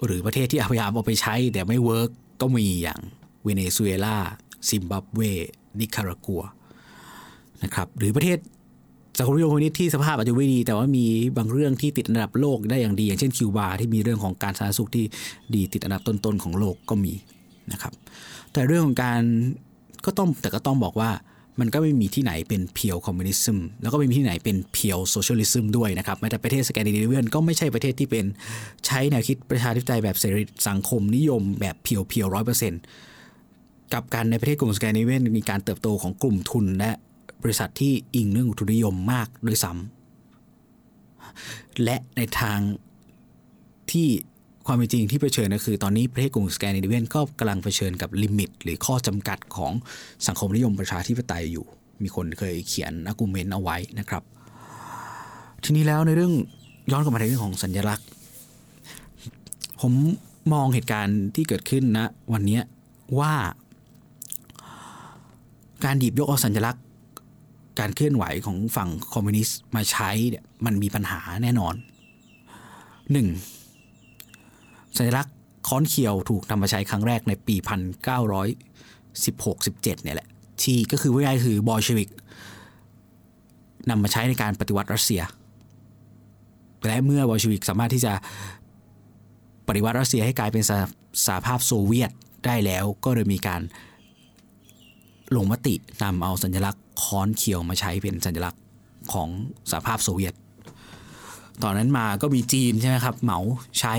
หรือประเทศที่พยายามเอาไปใช้แต่ไม่เวิร์กก็มีอย่างเวเนซุเอลาซิมบับเวนิการากัวนะครับหรือประเทศสังคมนิยมคอมมิวนิสต์ที่สภาพอาจจะไม่ดีแต่ว่ามีบางเรื่องที่ติดอันดับโลกได้อย่างดีอย่างเช่นคิวบาที่มีเรื่องของการสาธารณสุขที่ดีติดอันดับต้นๆของโลกก็มีนะครับแต่เรื่องของการก็ต้องแต่ก็ต้องบอกว่ามันก็ไม่มีที่ไหนเป็นเพียวคอมมิวนิซึมแล้วก็ไม่มีที่ไหนเป็นเพียวโซเชียลิซึมด้วยนะครับแม้แต่ประเทศสแกนดิเนเวียนก็ไม่ใช่ประเทศที่เป็นใช้แนวคิดประชาธิปไตยแบบเสรีสังคมนิยมแบบเพียวเพียวร้อยเปอร์เซ็นต์กับการในประเทศกลุ่มสแกนดิเนเวียนมีการเติบโตของกลุ่มทุนและบริษัทที่อิงเรื่องทุนนิยมมากด้วยซ้ำและในทางที่ความเป็นจริงที่เผชิญก็คือตอนนี้ประเทศกลุ่มสแกนดิเนเวียนก็กำลังเผชิญกับลิมิตหรือข้อจำกัดของสังคมนิยมประชาธิปไตยอยู่มีคนเคยเขียนอาร์กิวเมนต์เอาไว้นะครับทีนี้แล้วในเรื่องย้อนกลับมาในเรื่องของสัญลักษณ์ผมมองเหตุการณ์ที่เกิดขึ้นนะวันนี้ว่าการหยิบยกเอาสัญลักษณ์การเคลื่อนไหวของฝั่งคอมมิวนิสต์มาใช้เนี่ยมันมีปัญหาแน่นอนหนึ่งสัญลักษณ์ค้อนเขียวถูกนำมาใช้ครั้งแรกในปี หนึ่งพันเก้าร้อยสิบหก สิบเจ็ด เนี่ยแหละที่ก็คือว่าคือบอลเชวิกนำมาใช้ในการปฏิวัติรัสเซียและเมื่อบอลเชวิกสามารถที่จะปฏิวัติรัสเซียให้กลายเป็นสหภาพโซเวียตได้แล้วก็เลยมีการลงมตินำเอาสัญลักษณ์ค้อนเขียวมาใช้เป็นสัญลักษณ์ของสหภาพโซเวียตตอนนั้นมาก็มีจีนใช่ไหมครับเหมาใช้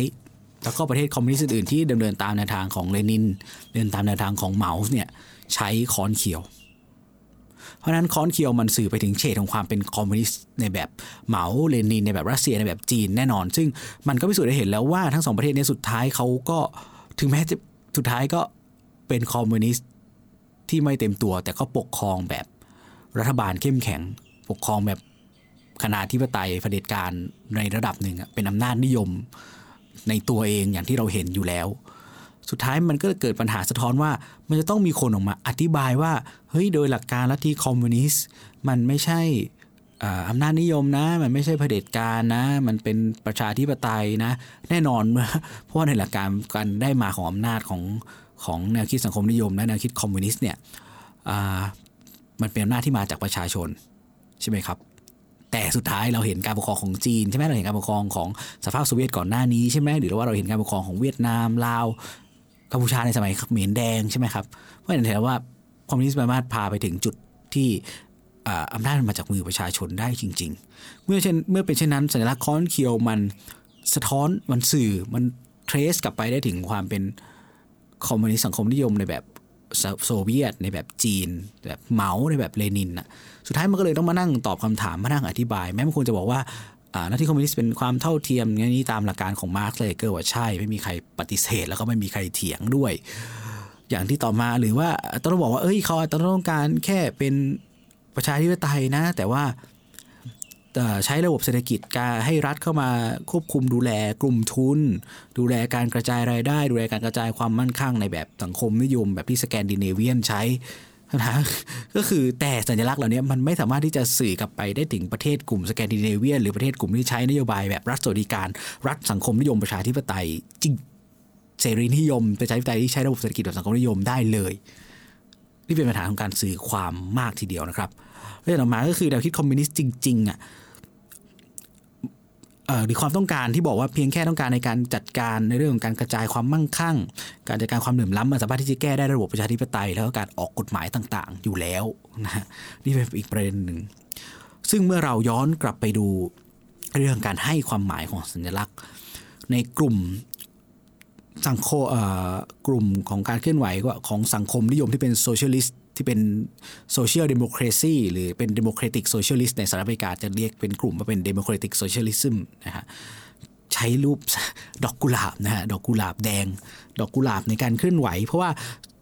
แล้วก็ประเทศคอมมิวนิสต์อื่นที่ดำเนินตามแนวทางของเลนินเดินตามแนวทางของเหมาเนี่ยใช้ค้อนเขียวเพราะนั้นค้อนเขียวมันสื่อไปถึงเฉดของความเป็นคอมมิวนิสต์ในแบบเหมาเลนินในแบบรัสเซียในแบบจีนแน่นอนซึ่งมันก็พิสูจน์ได้เห็นแล้วว่าทั้งสองประเทศนี้สุดท้ายเขาก็ถึงแม้จะสุดท้ายก็เป็นคอมมิวนิสต์ที่ไม่เต็มตัวแต่ก็ปกครองแบบรัฐบาลเข้มแข็งปกครองแบบคณะธิปไตยเผด็จการในระดับหนึ่งเป็นอำนาจนิยมในตัวเองอย่างที่เราเห็นอยู่แล้วสุดท้ายมันก็เกิดปัญหาสะท้อนว่ามันจะต้องมีคนออกมาอธิบายว่าเฮ้ยโดยหลักการลัทธิคอมมิวนิสต์มันไม่ใช่อำนาจนิยมนะมันไม่ใช่เผด็จการนะมันเป็นประชาธิปไตยนะแน่นอนเพราะในหลักการการได้มาของอำนาจของของแนวคิดสังคมนิยมและแนวคิดคอมมิวนิสต์เนี่ยมันเป็นอำนาจที่มาจากประชาชนใช่ไหมครับแต่สุดท้ายเราเห็นการปกครองของจีนใช่ไหมเราเห็นการปกครองของสหภาพโซเวียตก่อนหน้านี้ใช่ไหมหรือว่าเราเห็นการปกครองของเวียดนามลาวกัมพูชาในสมัยเขมรแดงใช่ไหมครับเพราะฉะนั้นเห็นว่าคอมมิวนิสต์สามารถพาไปถึงจุดที่อำนาจมาจากมือประชาชนได้จริงๆเมื่อเช่นเมื่อเป็นเช่นนั้นสัญลักษณ์ค้อนเขียวมันสะท้อนมันสื่อมันเทรสกลับไปได้ถึงความเป็นคอมมิวนิสต์สังคมนิยมในแบบโซเวียตในแบบจีนแบบเหมาในแบบเลนินน่ะสุดท้ายมันก็เลยต้องมานั่งตอบคำถามมานั่งอธิบายแม้บางคนจะบอกว่าหน้าที่คอมมิวนิสต์เป็นความเท่าเทียมอย่างนี้ตามหลักการของมาร์กซ์เลเกอร์ว่าใช่ไม่มีใครปฏิเสธแล้วก็ไม่มีใครเถียงด้วยอย่างที่ต่อมาหรือว่าต้องบอกว่าเอ้ยเขาต้องการแค่เป็นประชาธิปไตยนะแต่ว่าใช้ระบบเศรษฐกิจการให้รัฐเข้ามาควบคุมดูแลกลุ่มทุนดูแลการกระจายรายได้ดูแลการกระจายความมั่นคงในแบบสังคมนิยมแบบที่สแกนดิเนเวียนใช้นะก็คือแต่สัญลักษณ์เหล่านี้มันไม่สามารถที่จะสื่อกลับไปได้ถึงประเทศกลุ่มสแกนดิเนเวียนหรือประเทศกลุ่มที่ใช้นโยบายแบบรัฐสวัสดิการรัฐสังคมนิยมประชาธิปไตยจริงเสรีนิยมประชาธิปไตยที่ใช้ระบบเศรษฐกิจแบบสังคมนิยมได้เลยนี่เป็นปัญหาของการสื่อความมากทีเดียวนะครับเรื่องออกมาก็คือแนวคิดคอมมิวนิสต์จริงๆอ่ะหรือความต้องการที่บอกว่าเพียงแค่ต้องการในการจัดการในเรื่องของการกระจายความมั่งคั่งการจัดการความเหลื่อมล้ำมันสามารถที่จะแก้ได้ระบบประชาธิปไตยแล้วก็การออกกฎหมายต่างๆอยู่แล้วนะนี่เป็นอีกประเด็นหนึ่งซึ่งเมื่อเราย้อนกลับไปดู เรื่องการให้ความหมายของสัญลักษณ์ในกลุ่มสังคมกลุ่มของการเคลื่อนไหวของสังคมนิยมที่เป็นโซเชียลิสต์ที่เป็นโซเชียลเดโมแครซีหรือเป็นเดโมแครติกโซเชียลิสต์ในสหรัฐอเมริกาจะเรียกเป็นกลุ่มว่าเป็นเดโมแครติกโซเชียลิซึมนะฮะใช้รูปดอกกุหลาบนะฮะดอกกุหลาบแดงดอกกุหลาบในการเคลื่อนไหวเพราะว่า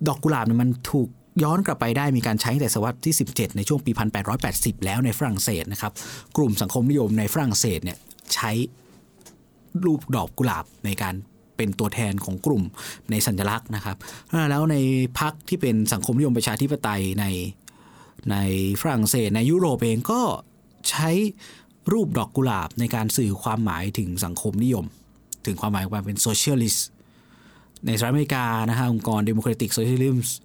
ดอกกุหลาบเนี่ยมันถูกย้อนกลับไปได้มีการใช้ตั้งแต่ศตวรรษที่สิบเจ็ดในช่วงปีหนึ่งพันแปดร้อยแปดสิบแล้วในฝรั่งเศสนะครับกลุ่มสังคมนิยมในฝรั่งเศสเนี่ยใช้รูปดอกกุหลาบในการเป็นตัวแทนของกลุ่มในสัญลักษณ์นะครับแล้วในพรรคที่เป็นสังคมนิยมประชาธิปไตยในในฝรั่งเศสในยุโรปเองก็ใช้รูปดอกกุหลาบในการสื่อความหมายถึงสังคมนิยมถึงความหมายว่าเป็นโซเชียลิสต์ในสหรัฐอเมริกานะฮะองค์กรเดโมแครติกโซเชียลิสต์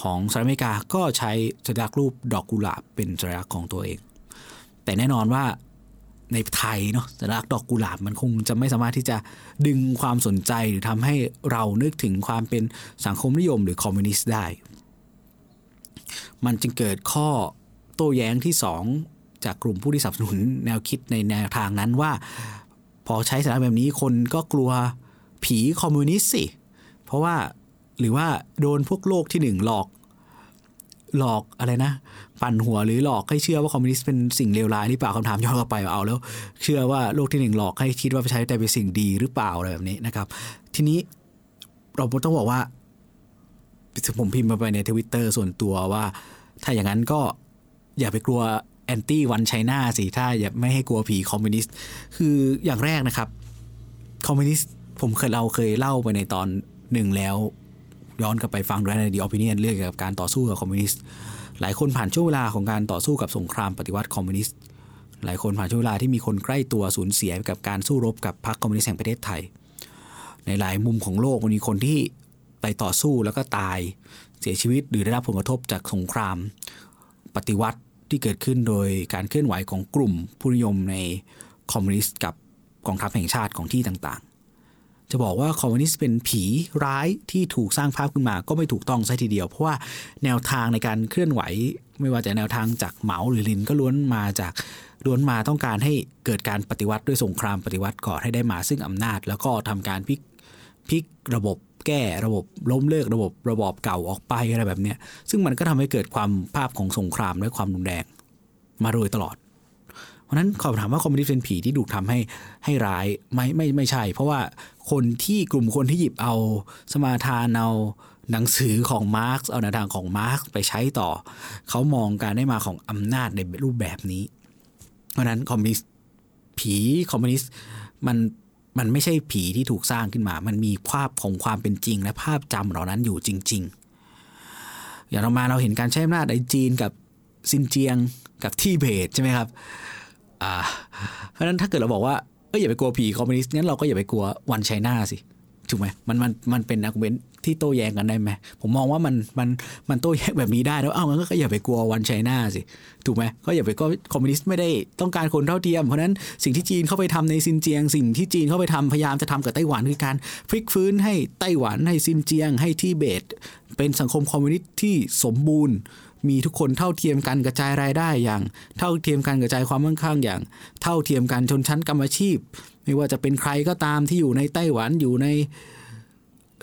ของสหรัฐอเมริกาก็ใช้สัญลักษณ์รูปดอกกุหลาบเป็นสัญลักษณ์ของตัวเองแต่แน่นอนว่าในไทยเนาะสัญลักษณ์ดอกกุหลาบมันคงจะไม่สามารถที่จะดึงความสนใจหรือทำให้เรานึกถึงความเป็นสังคมนิยมหรือคอมมิวนิสต์ได้มันจึงเกิดข้อโต้แย้งที่สองจากกลุ่มผู้ที่สนับสนุนแนวคิดในแนวทางนั้นว่าพอใช้สัญลักษณ์แบบนี้คนก็กลัวผีคอมมิวนิสต์สิเพราะว่าหรือว่าโดนพวกโลกที่หนึ่งหลอกหลอกอะไรนะปั่นหัวหรือหลอกให้เชื่อว่าคอมมิวนิสต์เป็นสิ่งเลวร้ายหรือเปล่าคำถามย้อนกลับไปเอาแล้วเชื่อว่าโลกที่หนึ่งหลอกให้คิดว่าประชาธิปไตยเป็นสิ่งดีหรือเปล่าอะไรแบบนี้นะครับทีนี้เราต้องบอกว่าผมพิมพ์มาไปใน Twitter ส่วนตัวว่าถ้าอย่างนั้นก็อย่าไปกลัวแอนตี้วันไชน่าสิถ้าอย่าไม่ให้กลัวผีคอมมิวนิสต์คืออย่างแรกนะครับคอมมิวนิสต์ผมเคยเราเคยเล่าไปในตอนหนึ่งแล้วย้อนกลับไปฟังด้วยใน The Opinion เรื่องเกี่ยวกับการต่อสู้กับคอมมิวนิสต์หลายคนผ่านช่วงเวลาของการต่อสู้กับสงครามปฏิวัติคอมมิวนิสต์หลายคนผ่านช่วงเวลาที่มีคนใกล้ตัวสูญเสียกับการสู้รบกับพรรคคอมมิวนิสต์แห่งประเทศไทยในหลายมุมของโลกมันมีคนที่ไปต่อสู้แล้วก็ตายเสียชีวิตหรือได้รับผลกระทบจากสงครามปฏิวัติที่เกิดขึ้นโดยการเคลื่อนไหวของกลุ่มผู้นิยมในคอมมิวนิสต์กับกองทัพแห่งชาติของที่ต่างจะบอกว่าคอมมิวนิสต์เป็นผีร้ายที่ถูกสร้างภาพขึ้นมาก็ไม่ถูกต้องซะทีเดียวเพราะว่าแนวทางในการเคลื่อนไหวไม่ว่าจะแนวทางจากเหมาหรือลินก็ล้วนมาจากล้วนมาต้องการให้เกิดการปฏิวัติด้วยสงครามปฏิวัติก่อนให้ได้มาซึ่งอำนาจแล้วก็ทำการพลิกพลิกระบบแก้ระบบล้มเลิกระบบระบอบเก่าออกไปอะไรแบบนี้ซึ่งมันก็ทำให้เกิดความภาพของสงครามและความรุนแรงมาโดยตลอดเพราะนั้นขอถามว่าคอมมิวนิสต์เป็นผีที่ถูกทำให้ให้ร้ายไม่ไม่ไม่ใช่เพราะว่าคนที่กลุ่มคนที่หยิบเอาสมาทานเอาหนังสือของมาร์กซ์เอาแนวทางของมาร์กซ์ไปใช้ต่อเขามองการได้มาของอำนาจในรูปแบบนี้เพราะนั้นคอมมิวนิสต์ผีคอมมิวนิสต์มันมันไม่ใช่ผีที่ถูกสร้างขึ้นมามันมีภาพของความเป็นจริงและภาพจำเหล่านั้นอยู่จริงๆอย่างเรามาเราเห็นการใช้อำนาจในจีนกับซินเจียงกับทิเบตใช่ไหมครับเพราะนั้นถ้าเกิดเราบอกว่าเอ้ยอย่าไปกลัวผีคอมมิวนิสต์งั้นเราก็อย่าไปกลัววันไชน่าสิถูกไหมมันมันมันเป็นอาร์กิวเมนต์ที่โต้แย้งกันได้ไหมผมมองว่ามันมันมันโต้แย้งแบบนี้ได้แล้วเอ้างั้นก็อย่าไปกลัววันไชน่าสิถูกไหมก็อย่าไปก็คอมมิวนิสต์ไม่ได้ต้องการคนเท่าเทียมเพราะนั้นสิ่งที่จีนเข้าไปทำในซินเจียงสิ่งที่จีนเข้าไปทำพยายามจะทำกับไต้หวันคือการพลิกฟื้นให้ไต้หวันให้ซินเจียงให้ทิเบตเป็นสังคมคอมมิวนิสต์ที่สมบูรณ์มีทุกคนเท่าเทียมกันกระจายรายได้อย่างเท่าเทียมกันกระจายความมั่งคั่งอย่างเท่าเทียมกันชนชั้นกรรมอาชีพไม่ว่าจะเป็นใครก็ตามที่อยู่ในไต้หวันอยู่ใน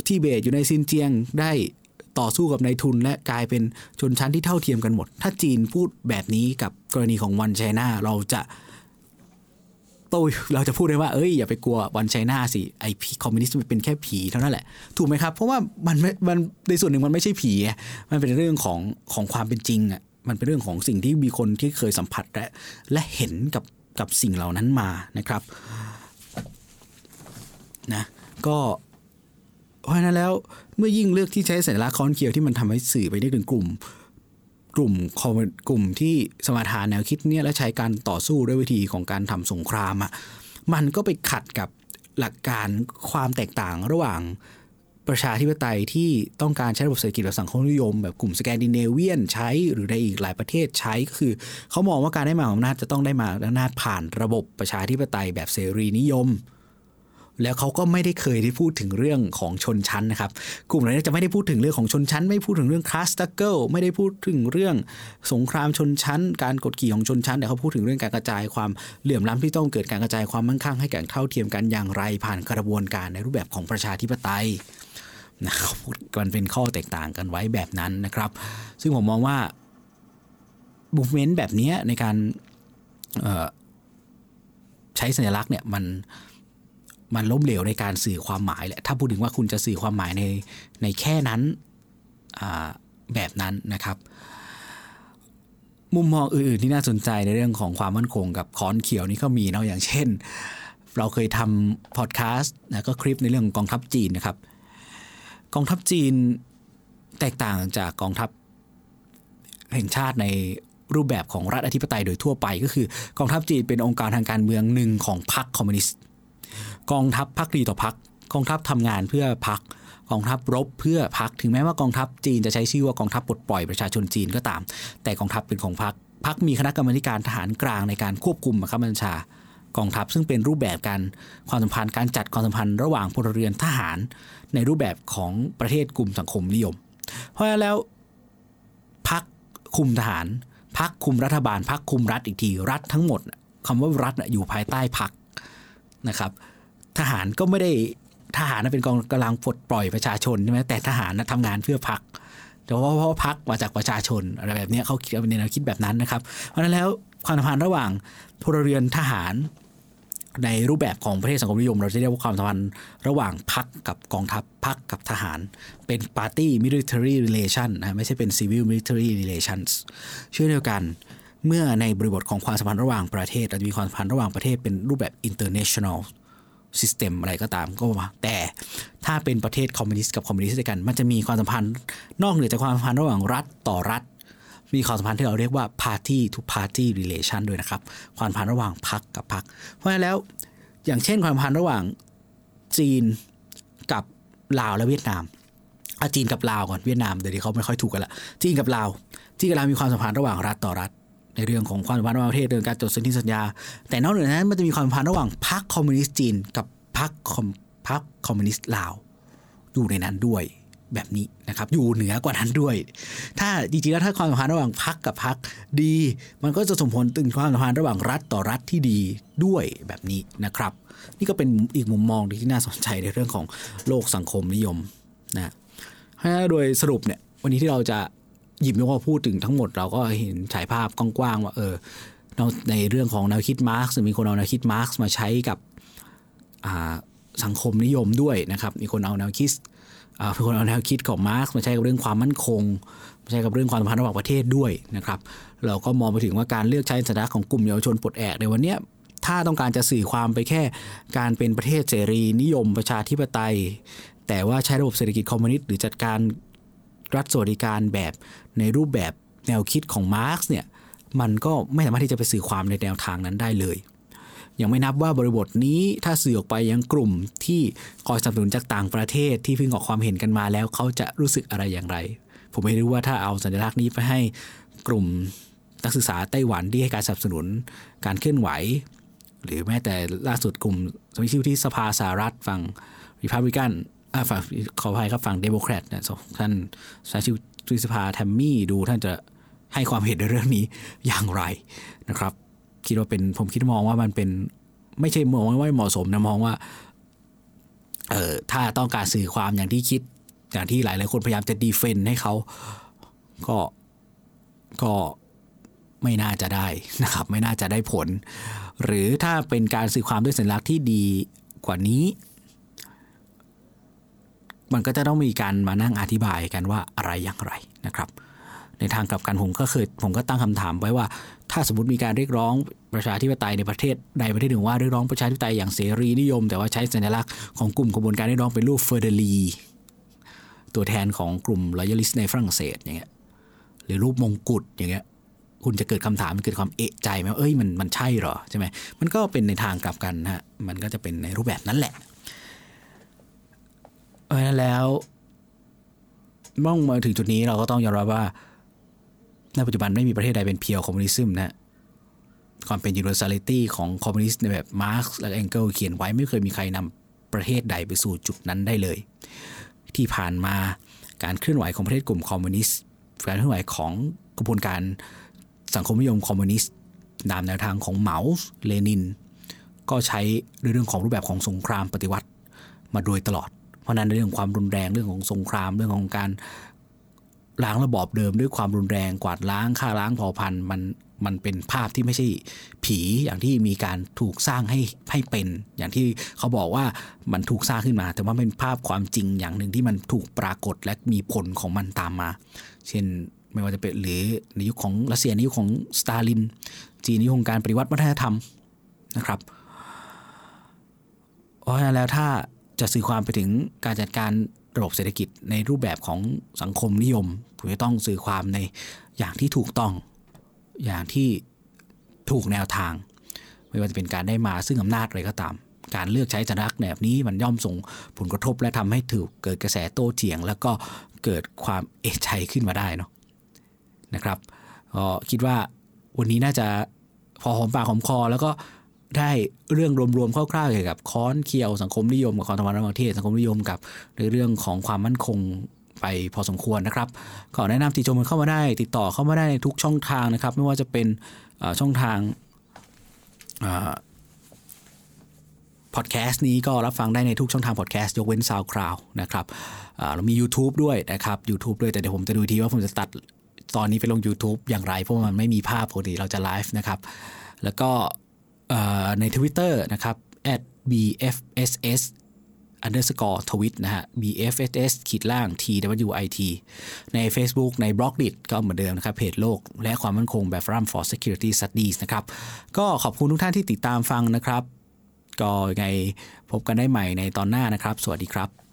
ทิเบตอยู่ในซินเจียงได้ต่อสู้กับนายทุนและกลายเป็นชนชั้นที่เท่าเทียมกันหมดถ้าจีนพูดแบบนี้กับกรณีของวันไชน่าเราจะโตเราจะพูดได้ว่าเอ้ยอย่าไปกลัววันไชน่าสิไอ้คอมมิวนิสต์มันเป็นแค่ผีเท่านั้นแหละถูกไหมครับเพราะว่ามันมันในส่วนหนึ่งมันไม่ใช่ผีมันเป็นเรื่องของของความเป็นจริงอ่ะมันเป็นเรื่องของสิ่งที่มีคนที่เคยสัมผัสและและเห็นกับกับสิ่งเหล่านั้นมานะครับนะก็เพราะฉะนั้นแล้วเมื่อยิ่งเลือกที่ใช้สัญลักษณ์ค้อนเคียวที่มันทำให้สื่อไปได้ถึงกลุ่มกลุ่มกลุ่มที่สมาทานแนวคิดเนี่ยและใช้การต่อสู้ด้วยวิธีของการทำสงครามอ่ะมันก็ไปขัดกับหลักการความแตกต่างระหว่างประชาธิปไตยที่ต้องการใช้ระบบเศรษฐกิจแบบสังคมนิยมแบบกลุ่มสแกนดิเนเวียนใช้หรือในอีกหลายประเทศใช้ก็คือเขามองว่าการได้มาของอำนาจจะต้องได้มาอำนาจผ่านระบบประชาธิปไตยแบบเสรีนิยม แล้วเขาก็ไม่ได้เคยได้พูดถึงเรื่องของชนชั้นนะครับกลุ่มเหล่านี้จะไม่ได้พูดถึงเรื่องของชนชั้นไม่พูดถึงเรื่องคลาสตักเกิลไม่ได้พูดถึงเรื่องสงครามชนชั้นการกดขี่ของชนชั้นแต่เขาพูดถึงเรื่องการกระจายความเหลื่อมล้ำที่ต้องเกิดการกระจายความมั่งคั่งให้แก่เท่าเทียมกันอย่างไรผ่านกระบวนการในรูปแบบของประชาธิปไตยนะเขาพูดกันเป็นข้อแตกต่างกันไว้แบบนั้นนะครับซึ่งผมมองว่ามูฟเมนต์แบบนี้ในการใช้สัญลักษณ์เนี่ยมันมันล้มเหลวในการสื่อความหมายแหละถ้าพูดถึงว่าคุณจะสื่อความหมายในในแค่นั้นแบบนั้นนะครับมุมมองอื่นๆที่น่าสนใจในเรื่องของความมั่นคงกับค้อนเขียวนี่ก็มีเนาะอย่างเช่นเราเคยทำพอดแคสต์นะก็คลิปในเรื่องกองทัพจีนนะครับกองทัพจีนแตกต่างจากกองทัพแห่งชาติในรูปแบบของรัฐอธิปไตยโดยทั่วไปก็คือกองทัพจีนเป็นองค์การทางการเมืองหนึ่งของพรรคคอมมิวนิสต์กองทัพพรรคดีต่อพรรคกองทัพทำงานเพื่อพรรคกองทัพรบเพื่อพรรคถึงแม้ว่ากองทัพจีนจะใช้ชื่อว่ากองทัพปลดปล่อยประชาชนจีนก็ตามแต่กองทัพเป็นของพรรคพรรคมีคณะกรรมการทหารกลางในการควบคุมบังคับบัญชากองทัพซึ่งเป็นรูปแบบการความสัมพันธ์การจัดความสัมพันธ์ระหว่างพลเรือนทหารในรูปแบบของประเทศกลุ่มสังคมนิยมเพราะฉะนั้นแล้วพรรคคุมทหารพรรคคุมรัฐบาลพรรคคุมรัฐอีกทีรัฐทั้งหมดคำว่ารัฐอยู่ภายใต้พรรคนะครับทหารก็ไม่ได้ทหารเป็นกองกำลังปลดปล่อยประชาชนใช่ไหมแต่ทหารทำงานเพื่อพรรคแต่ว่าเพราะพรรคมาจากประชาชนอะไรแบบนี้เขาคิดในแนวคิดแบบนั้นนะครับเพราะฉะนั้นแล้วความสัมพันธ์ระหว่างพลเรือนทหารในรูปแบบของประเทศสังคมนิยมเราจะเรียกว่าความสัมพันธ์ระหว่างพรรคกับกองทัพพรรคกับทหารเป็นปาร์ตี้ military relation นะไม่ใช่เป็น civil military relations เช่นเดียวกันเมื่อในบริบทของความสัมพันธ์ระหว่างประเทศเราจะมีความสัมพันธ์ระหว่างประเทศเป็นรูปแบบ international system อะไรก็ตามก็ว่าแต่ถ้าเป็นประเทศคอมมิวนิสต์กับคอมมิวนิสต์ด้วยกันมันจะมีความสัมพันธ์นอกเหนือจากความสัมพันธ์ระหว่างรัฐต่อรัฐมีความสัมพันธ์ที่เราเรียกว่า party to party relation ด้วยนะครับความสัมพันธ์ระหว่างพรรคกับพรรคเพราะฉะนั้นแล้วอย่างเช่นความสัมพันธ์ระหว่างจีนกับลาวและเวียดนามอ่ะจีนกับลาวก่อนเวียดนามเดี๋ยวนี้เขาไม่ค่อยถูกกันละจีนกับลาวจีนกับลาวมีความสัมพันธ์ระหว่างรัฐต่อรัฐในเรื่องของความสัมพันธ์ระหว่างประเทศเรื่องการจดสนธิสัญญาแต่นอกจากนั้นมันจะมีความสัมพันธ์ระหว่างพรรคคอมมิวนิสต์จีนกับพรรคพรรคคอมมิวนิสต์ลาวอยู่ในนั้นด้วยแบบนี้นะครับอยู่เหนือกว่านั้นด้วยถ้าจริงๆแล้วถ้าความสัมพันธ์ระหว่างพรรคกับพรรคดีมันก็จะส่งผลถึงความสัมพันธ์ระหว่างรัฐต่อรัฐที่ดีด้วยแบบนี้นะครับนี่ก็เป็นอีกมุมมองที่น่าสนใจในเรื่องของโลกสังคมนิยมนะโดยสรุปเนี่ยวันนี้ที่เราจะหยิบยกมาพูดถึงทั้งหมดเราก็เห็นฉายภาพกว้างๆว่าเออในเรื่องของแนวคิดมาร์กซ์มีคนเอาแนวคิดมาร์กซ์มาใช้กับสังคมนิยมด้วยนะครับมีคนเอาแนวคิดเป็นคนเอาแนวคิดของมาร์กซ์มาใช้กับเรื่องความมั่นคงมาใช้กับเรื่องความสัมพันธ์ระหว่างประเทศด้วยนะครับเราก็มองไปถึงว่าการเลือกใช้สัญลักษณ์ของกลุ่มเยาวชนปลดแอกในวันนี้ถ้าต้องการจะสื่อความไปแค่การเป็นประเทศเสรีนิยมประชาธิปไตยแต่ว่าใช้ระบบเศรษฐกิจคอมมิวนิสต์หรือจัดการรัฐสวัสดิการแบบในรูปแบบแนวคิดของมาร์กซ์เนี่ยมันก็ไม่สามารถที่จะไปสื่อความในแนวทางนั้นได้เลยยังไม่นับว่าบริบทนี้ถ้าสื่อออกไปยังกลุ่มที่คอยสนับสนุนจากต่างประเทศที่เพิ่งออกความเห็นกันมาแล้วเขาจะรู้สึกอะไรอย่างไรผมไม่รู้ว่าถ้าเอาสัญลักษณ์นี้ไปให้กลุ่มนักศึกษาไต้หวันที่ให้การสนับสนุนการเคลื่อนไหวหรือแม้แต่ล่าสุดกลุ่มสมาชิกที่สภาสหรัฐฝั่งรีพับลิกันฝั่งขออภัยครับฝั่งเดโมแครตเนี่ยท่านสมาชิกสภาแทมมี่ดูท่านจะให้ความเห็นในเรื่องนี้อย่างไรนะครับคิดว่าเป็นผมคิดมองว่ามันเป็นไม่ใช่มองว่าไม่เหมาะสมนะมองว่าเอ่อถ้าต้องการสื่อความอย่างที่คิดอย่างที่หลายหลายคนพยายามจะดีเฟนต์ให้เขาก็ก็ไม่น่าจะได้นะครับไม่น่าจะได้ผลหรือถ้าเป็นการสื่อความด้วยสัญลักษณ์ที่ดีกว่านี้มันก็จะต้องมีการมานั่งอธิบายกันว่าอะไรอย่างไรนะครับในทางกลับกันผมก็เคยผมก็ตั้งคำถามไว้ว่าถ้าสมมติมีการเรียกร้องประชาธิปไตยในประเทศใดประเทศหนึ่งว่าเรียกร้องประชาธิปไตยอย่างเสรีนิยมแต่ว่าใช้สัญลักษณ์ของกลุ่มกระบวนการเรียกร้องเป็นรูปเฟอร์เดลีตัวแทนของกลุ่มรอยัลลิสต์ในฝรั่งเศสอย่างเงี้ยหรือรูปมงกุฎอย่างเงี้ยคุณจะเกิดคำถามมันเกิดความเอะใจไหมเอ้ยมันมันใช่หรอใช่ไหมมันก็เป็นในทางกลับกันฮะมันก็จะเป็นในรูปแบบนั้นแหละเพราะฉะนั้นแล้วมองมาถึงจุดนี้เราก็ต้องยอมรับว่าในปัจจุบันไม่มีประเทศใดเป็นเพียวคอมมิวนิซึมนะความเป็นยูนิเวอร์ซาลิตี้ของคอมมิวนิสต์ในแบบมาร์กซ์และเอนเกลเขียนไว้ไม่เคยมีใครนำ ประเทศใดไปสู่จุดนั้นได้เลยที่ผ่านมาการเคลื่อนไหวของประเทศกลุ่มคอมมิวนิสต์การเคลื่อนไหวของกระบวนการสังคมนิยมคอมมิวนิสต์ตามแนวทางของเหมาเลนินก็ใช้เรื่องของรูปแบบของสงครามปฏิวัติมาโดยตลอดเพราะนั้นเรื่องความรุนแรงเรื่องของสงครามเรื่องของการล้างระบอบเดิมด้วยความรุนแรงกวาดล้างฆ่าล้างเผ่าพันธุ์มันมันเป็นภาพที่ไม่ใช่ผีอย่างที่มีการถูกสร้างให้ให้เป็นอย่างที่เขาบอกว่ามันถูกสร้างขึ้นมาแต่ว่าเป็นภาพความจริงอย่างหนึ่งที่มันถูกปรากฏและมีผลของมันตามมาเช่นไม่ว่าจะเป็นหรือในยุคของรัสเซียในยุคของสตาลินจีนในยุคของการปฏิวัติวัฒนธรรมนะครับเพราะฉะนั้นแล้วถ้าจะสื่อความไปถึงการจัดการระบบเศรษฐกิจในรูปแบบของสังคมนิยมคุณจะต้องสื่อความในอย่างที่ถูกต้องอย่างที่ถูกแนวทางไม่ว่าจะเป็นการได้มาซึ่งอำนาจอะไรก็ตามการเลือกใช้จันทรักแบบนี้มันย่อมส่งผลกระทบและทำให้ถือเกิดกระแสโต้เถียงแล้วก็เกิดความเอะใจขึ้นมาได้เนาะนะครับก็คิดว่าวันนี้น่าจะพอหอมปากหอมคอแล้วก็ได้เรื่องรวมๆคร่าวๆเกี่ยวกับค้อนเคียวสังคมนิยมกับความสัมพันธ์ระหว่างประเทศสังคมนิยมกับเรื่องของความมั่นคงไปพอสมควรนะครับขอแนะนำติชมกันเข้ามาได้ติดต่อเข้ามาได้ในทุกช่องทางนะครับไม่ว่าจะเป็นช่องทางพอดแคสต์นี้ก็รับฟังได้ในทุกช่องทางพอดแคสต์ยกเว้น SoundCloud นะครับเรามี YouTube ด้วยนะครับ YouTube ด้วยแต่เดี๋ยวผมจะดูทีว่าผมจะตัดตอนนี้ไปลง YouTube อย่างไรเพราะมันไม่มีภาพปกติเราจะไลฟ์นะครับแล้วก็ใน Twitter นะครับ แอท บี เอฟ เอส เอสunderscore twit นะฮะ bfss ขีดล่าง twit ใน Facebook ใน Blockdit ก็เหมือนเดิมนะครับเพจโลกและความมั่นคง Bear Forum for Security Studies นะครับก็ขอบคุณทุกท่านที่ติดตามฟังนะครับก็ยังไงพบกันได้ใหม่ในตอนหน้านะครับสวัสดีครับ